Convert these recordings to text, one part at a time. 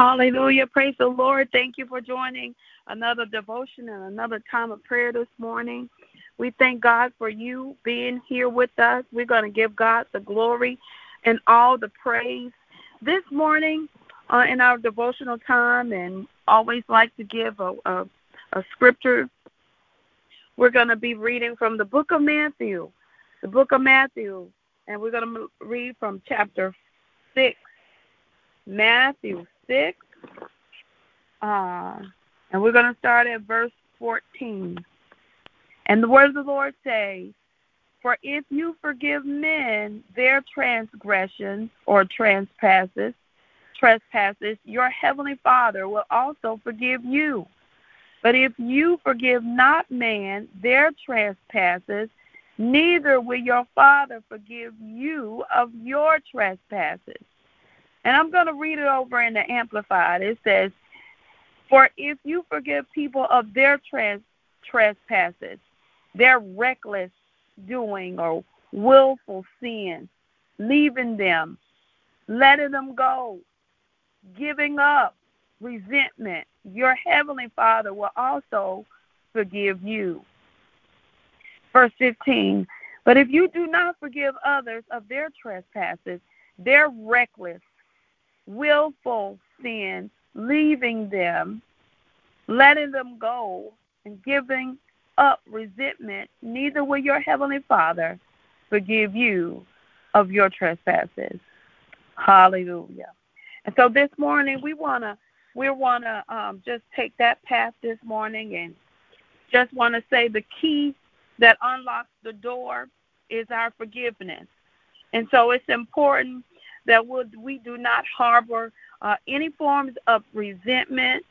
Hallelujah. Praise the Lord. Thank you for joining another devotion and another time of prayer this morning. We thank God for you being here with us. We're going to give God the glory and all the praise this morning in our devotional time, and always like to give a scripture. We're going to be reading from the book of Matthew, and we're going to read from chapter 6, Matthew 6, and we're going to start at verse 14. And the word of the Lord says, "For if you forgive men their transgressions or trespasses, your heavenly Father will also forgive you. But if you forgive not man their trespasses, neither will your Father forgive you of your trespasses." And I'm going to read it over in the Amplified. It says, "For if you forgive people of their trespasses, their reckless doing or willful sin, leaving them, letting them go, giving up, resentment, your heavenly Father will also forgive you." Verse 15, "But if you do not forgive others of their trespasses, their reckless, willful sin, leaving them, letting them go, and giving up resentment, neither will your heavenly Father forgive you of your trespasses." Hallelujah. And so this morning we want to just take that path this morning, and just want to say the key that unlocks the door is our forgiveness. And so it's important that we do not harbor any forms of resentment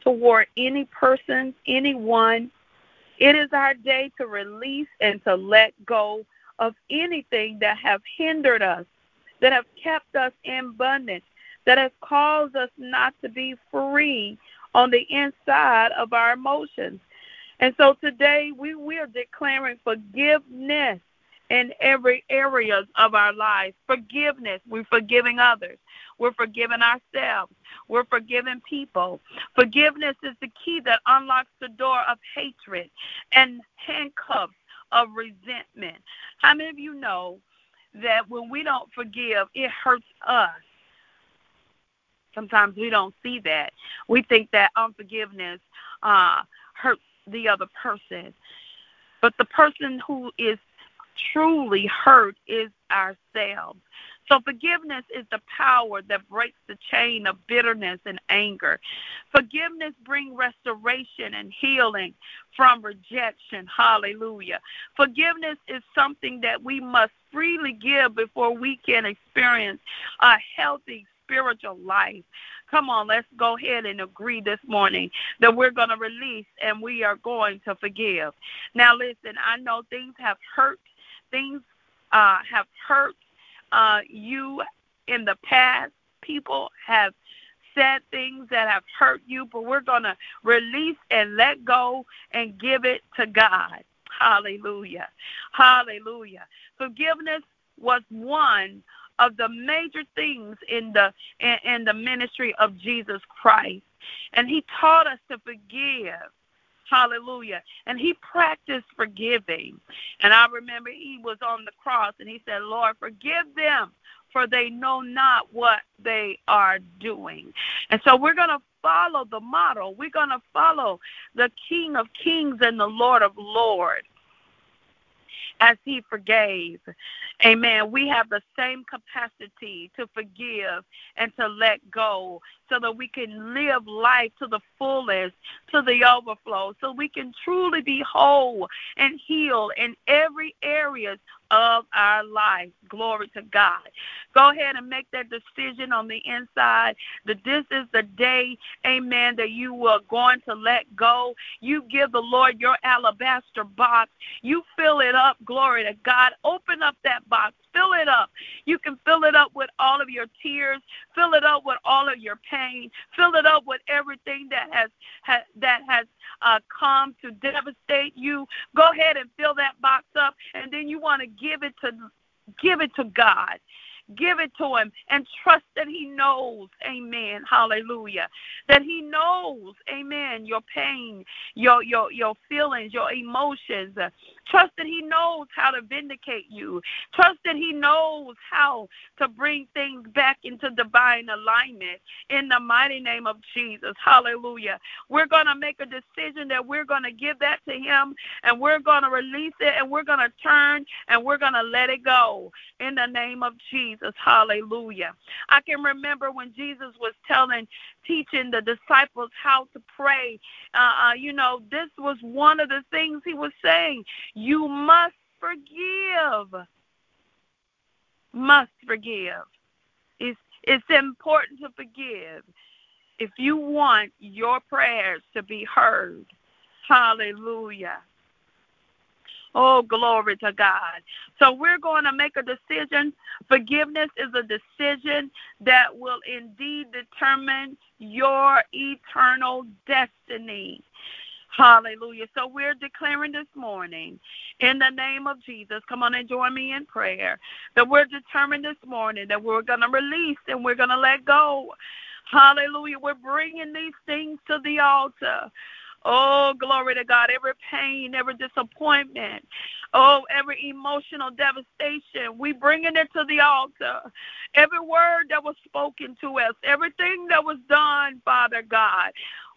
toward any person, anyone. It is our day to release and to let go of anything that have hindered us, that have kept us in bondage, that has caused us not to be free on the inside of our emotions. And so today we are declaring forgiveness in every area of our lives. Forgiveness. We're forgiving others. We're forgiving ourselves. We're forgiving people. Forgiveness is the key that unlocks the door of hatred and handcuffs of resentment. How many of you know that when we don't forgive, it hurts us? Sometimes we don't see that. We think that unforgiveness hurts the other person. But the person who is truly hurt is ourselves. So forgiveness is the power that breaks the chain of bitterness and anger. Forgiveness brings restoration and healing from rejection. Hallelujah. Forgiveness is something that we must freely give before we can experience a healthy spiritual life. Come on, let's go ahead and agree this morning that we're going to release and we are going to forgive. Now, listen, I know things have hurt. Things have hurt you in the past. People have said things that have hurt you, but we're going to release and let go and give it to God. Hallelujah. Hallelujah. Forgiveness was one of the major things in the ministry of Jesus Christ. And he taught us to forgive. Hallelujah. And he practiced forgiving. And I remember he was on the cross and he said, "Lord, forgive them, for they know not what they are doing." And so we're going to follow the model. We're going to follow the King of Kings and the Lord of Lords as he forgave. Amen. We have the same capacity to forgive and to let go so that we can live life to the fullest, to the overflow, so we can truly be whole and healed in every area of our life. Glory to God. Go ahead and make that decision on the inside that this is the day, amen, that you are going to let go. You give the Lord your alabaster box. You fill it up. Glory to God. Open up that box. Fill it up. You can fill it up with all of your tears. Fill it up with all of your pain. Fill it up with everything that has come to devastate you. Go ahead and fill that box up, and then you want to give it to God. Give it to him and trust that he knows, amen, hallelujah, that he knows, amen, your pain, your feelings, your emotions. Trust that he knows how to vindicate you. Trust that he knows how to bring things back into divine alignment in the mighty name of Jesus, hallelujah. We're going to make a decision that we're going to give that to him, and we're going to release it, and we're going to turn, and we're going to let it go in the name of Jesus, hallelujah. I can remember when Jesus was teaching the disciples how to pray, this was one of the things he was saying. You must forgive. It's important to forgive if you want your prayers to be heard, hallelujah. Oh, glory to God. So we're going to make a decision. Forgiveness is a decision that will indeed determine your eternal destiny. Hallelujah. So we're declaring this morning in the name of Jesus, come on and join me in prayer, that we're determined this morning that we're going to release and we're going to let go. Hallelujah. We're bringing these things to the altar. Oh, glory to God, every pain, every disappointment, oh, every emotional devastation, we bringing it to the altar. Every word that was spoken to us, everything that was done, Father God,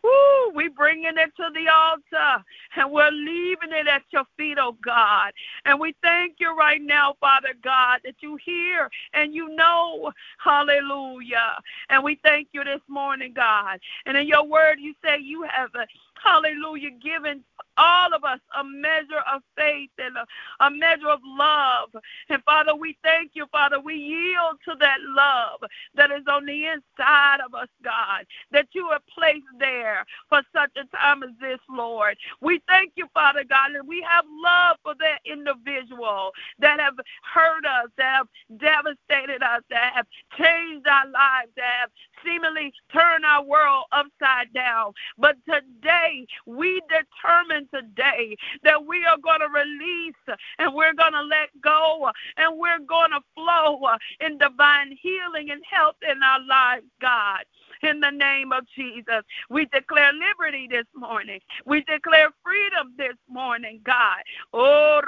woo, we bringing it to the altar, and we're leaving it at your feet, oh God. And we thank you right now, Father God, that you hear and you know, hallelujah. And we thank you this morning, God. And in your word, you say you have, hallelujah, given all of us a measure of faith and a measure of love. And Father, we thank you, Father. We yield to that love that is on the inside of us, God, that you have placed there for such a time as this, Lord. We thank you, Father God, and we have love for that individual that have hurt us, that have devastated us, that have changed our lives, that have seemingly turn our world upside down. But today, we determine today that we are going to release and we're going to let go and we're going to flow in divine healing and health in our lives, God. In the name of Jesus, we declare liberty this morning. We declare freedom this morning, God. Oh,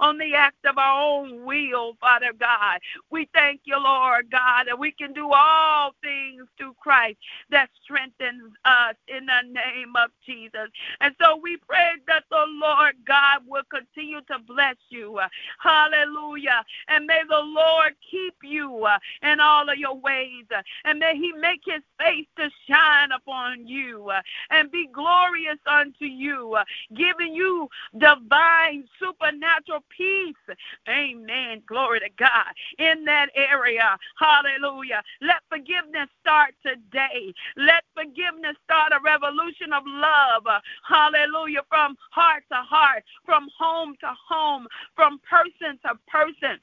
on the act of our own will, Father God. We thank you, Lord God, that we can do all things through Christ that strengthens us in the name of Jesus. And so we pray that the Lord God will continue to bless you. Hallelujah. And may the Lord keep you in all of your ways, and may he make his face to shine upon you and be glorious unto you, giving you divine supernatural peace. Amen. Glory to God in that area. Hallelujah. Let forgiveness start today. Let forgiveness start a revolution of love. Hallelujah. From heart to heart, from home to home, from person to person,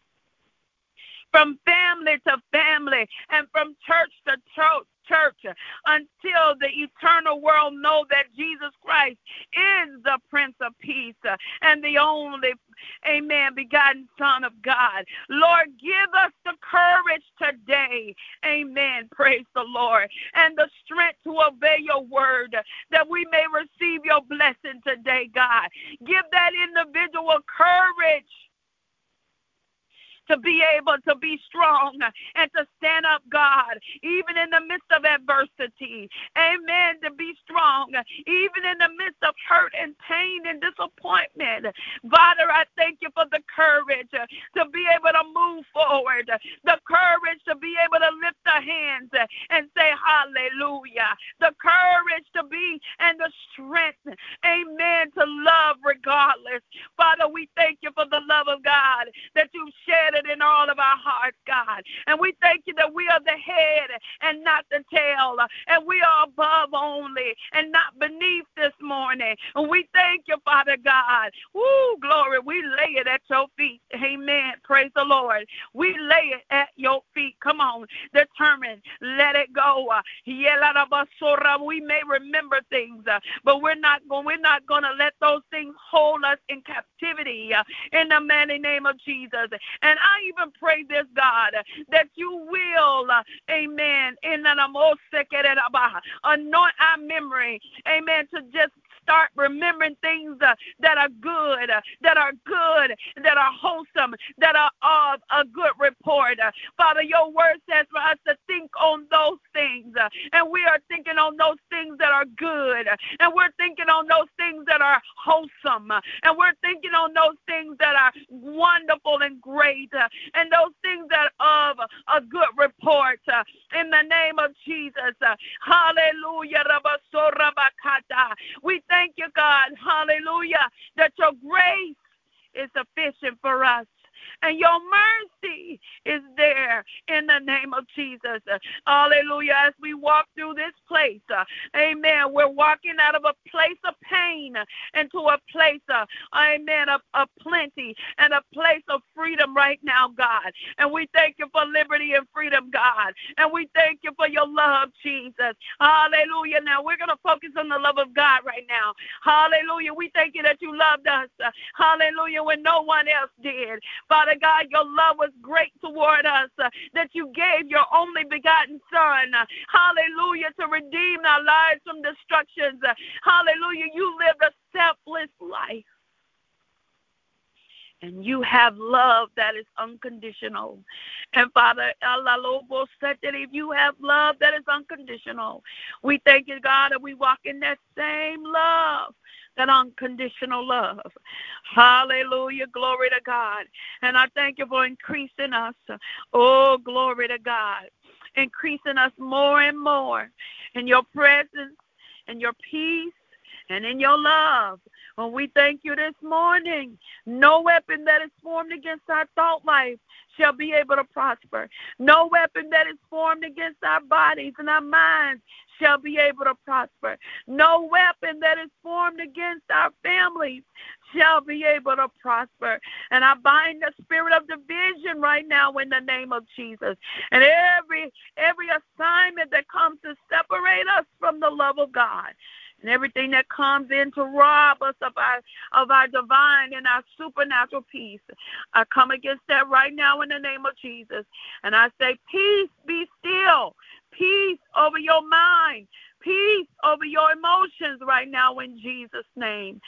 from family to family, and from church to church, until the eternal world know that Jesus Christ is the Prince of Peace and the only, amen, begotten Son of God. Lord, give us the courage today, amen, praise the Lord, and the strength to obey your word, that we may receive your blessing today, God. Give that individual courage to be able to be strong and to stand up, God, even in the midst of adversity. Amen, to be strong, even in the midst of hurt and pain and disappointment. Father, I thank you for the courage to be able to move forward, the courage to be able to lift the hands and say hallelujah, the courage to be and the strength, amen, to love regardless. Father, we thank you for the love of God that you've shed it in all of our hearts, God. And we thank you that we are the head and not the tail, and we are above only and not beneath this morning. And we thank you, Father God. Woo, glory, we lay it at your feet. Amen. Praise the Lord. We lay it at your feet. Come on. Determined. Let it go. We may remember things, but we're not gonna let those things hold us in captivity in the mighty name of Jesus. And I even pray this, God, that you will, amen, anoint our memory, amen, to just start remembering things that are good, that are wholesome, that are of a good report. Father, your word says for us to think on those things, and we are thinking on those things that are good, and we're thinking on those things that are wholesome, and we're thinking on those things that are wonderful and great, and those things that are of a good report. In the name of Jesus, hallelujah. We thank you, God, hallelujah, that your grace is sufficient for us. And your mercy is there in the name of Jesus. Hallelujah. As we walk through this place, amen, we're walking out of a place of pain into a place, amen, of plenty and a place of freedom right now, God. And we thank you for liberty and freedom, God. And we thank you for your love, Jesus. Hallelujah. Now, we're going to focus on the love of God right now. Hallelujah. We thank you that you loved us. Hallelujah. When no one else did. Father God, your love was great toward us, that you gave your only begotten Son, hallelujah, to redeem our lives from destructions. Hallelujah, you lived a selfless life. And you have love that is unconditional. And Father, Allah said that if you have love that is unconditional, we thank you, God, that we walk in that same love, that unconditional love. Hallelujah. Glory to God. And I thank you for increasing us. Oh, glory to God. Increasing us more and more in your presence, in your peace, and in your love. And we thank you this morning. No weapon that is formed against our thought life shall be able to prosper. No weapon that is formed against our bodies and our minds shall be able to prosper. No weapon that is formed against our families shall be able to prosper. And I bind the spirit of division right now in the name of Jesus. And every assignment that comes to separate us from the love of God, and everything that comes in to rob us of our divine and our supernatural peace, I come against that right now in the name of Jesus. And I say, peace be still. Peace over your mind. Peace over your emotions right now in Jesus' name.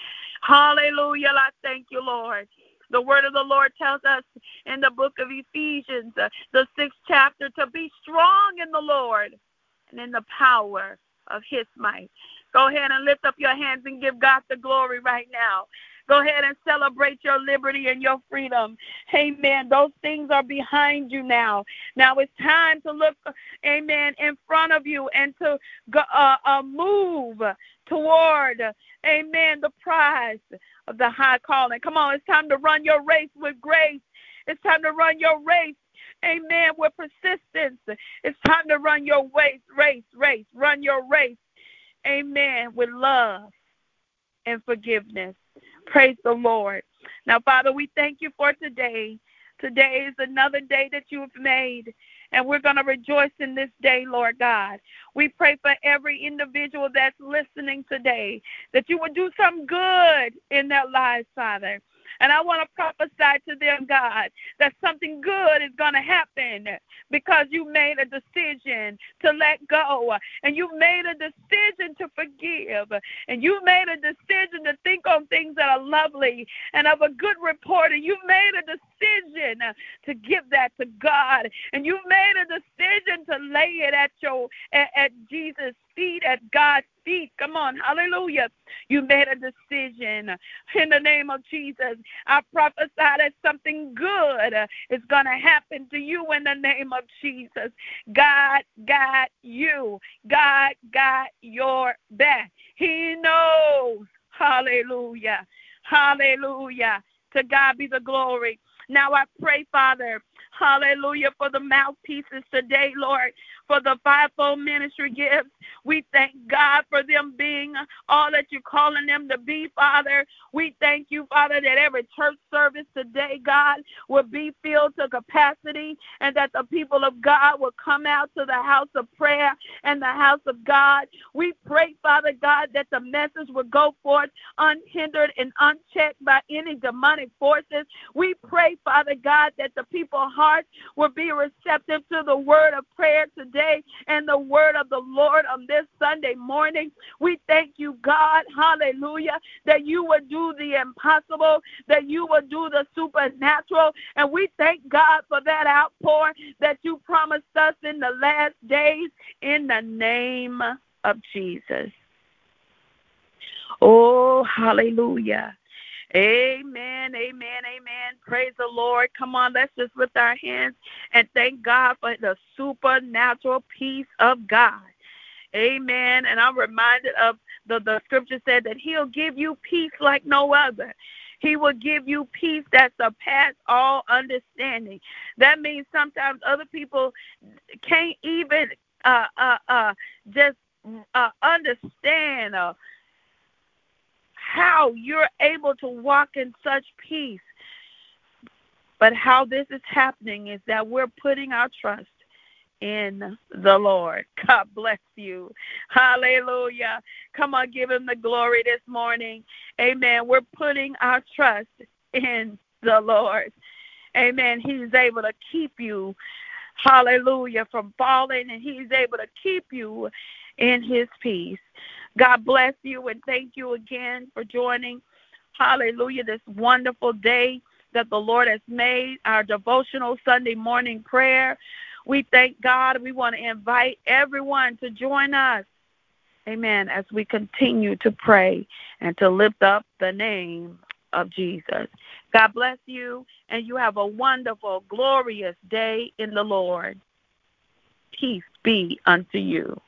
Hallelujah. I thank you, Lord. The word of the Lord tells us in the book of Ephesians, the 6th chapter, to be strong in the Lord and in the power of his might. Go ahead and lift up your hands and give God the glory right now. Go ahead and celebrate your liberty and your freedom. Amen. Those things are behind you now. Now it's time to look, amen, in front of you and to move toward, amen, the prize of the high calling. Come on, it's time to run your race with grace. It's time to run your race, amen, with persistence. It's time to run your race. Run your race, amen, with love and forgiveness. Praise the Lord. Now, Father, we thank you for today. Today is another day that you have made, and we're going to rejoice in this day, Lord God. We pray for every individual that's listening today, that you would do some good in their lives, Father. And I want to prophesy to them, God, that something good is going to happen because you made a decision to let go, and you made a decision to forgive, and you made a decision to think on things that are lovely and of a good report, and you made a decision to give that to God, and you made a decision to lay it at Jesus' feet, at God's feet. Come on, hallelujah. You made a decision in the name of Jesus. I prophesy that something good is going to happen to you in the name of Jesus. God got you. God got your back. He knows. Hallelujah. Hallelujah. To God be the glory. Now I pray, Father, hallelujah, for the mouthpieces today, Lord, for the fivefold ministry gifts. We thank God for them being all that you're calling them to be, Father. We thank you, Father, that every church service today, God, will be filled to capacity and that the people of God will come out to the house of prayer and the house of God. We pray, Father God, that the message will go forth unhindered and unchecked by any demonic forces. We pray, Father God, that the people's hearts will be receptive to the word of prayer today and the word of the Lord on this Sunday morning. We thank you, God, hallelujah, that you will do the impossible, that you will do the supernatural, and we thank God for that outpour that you promised us in the last days in the name of Jesus. Oh, hallelujah. Amen, amen, amen. Praise the Lord. Come on, let's just lift our hands and thank God for the supernatural peace of God. Amen. And I'm reminded of the scripture said that he'll give you peace like no other. He will give you peace that surpasses all understanding. That means sometimes other people can't even just understand how you're able to walk in such peace. But how this is happening is that we're putting our trust in the Lord. God bless you. Hallelujah. Come on, give him the glory this morning. Amen. We're putting our trust in the Lord. Amen. He's able to keep you, hallelujah, from falling, and he's able to keep you in his peace. God bless you, and thank you again for joining, hallelujah, this wonderful day that the Lord has made, our devotional Sunday morning prayer. We thank God. We want to invite everyone to join us, amen, as we continue to pray and to lift up the name of Jesus. God bless you, and you have a wonderful, glorious day in the Lord. Peace be unto you.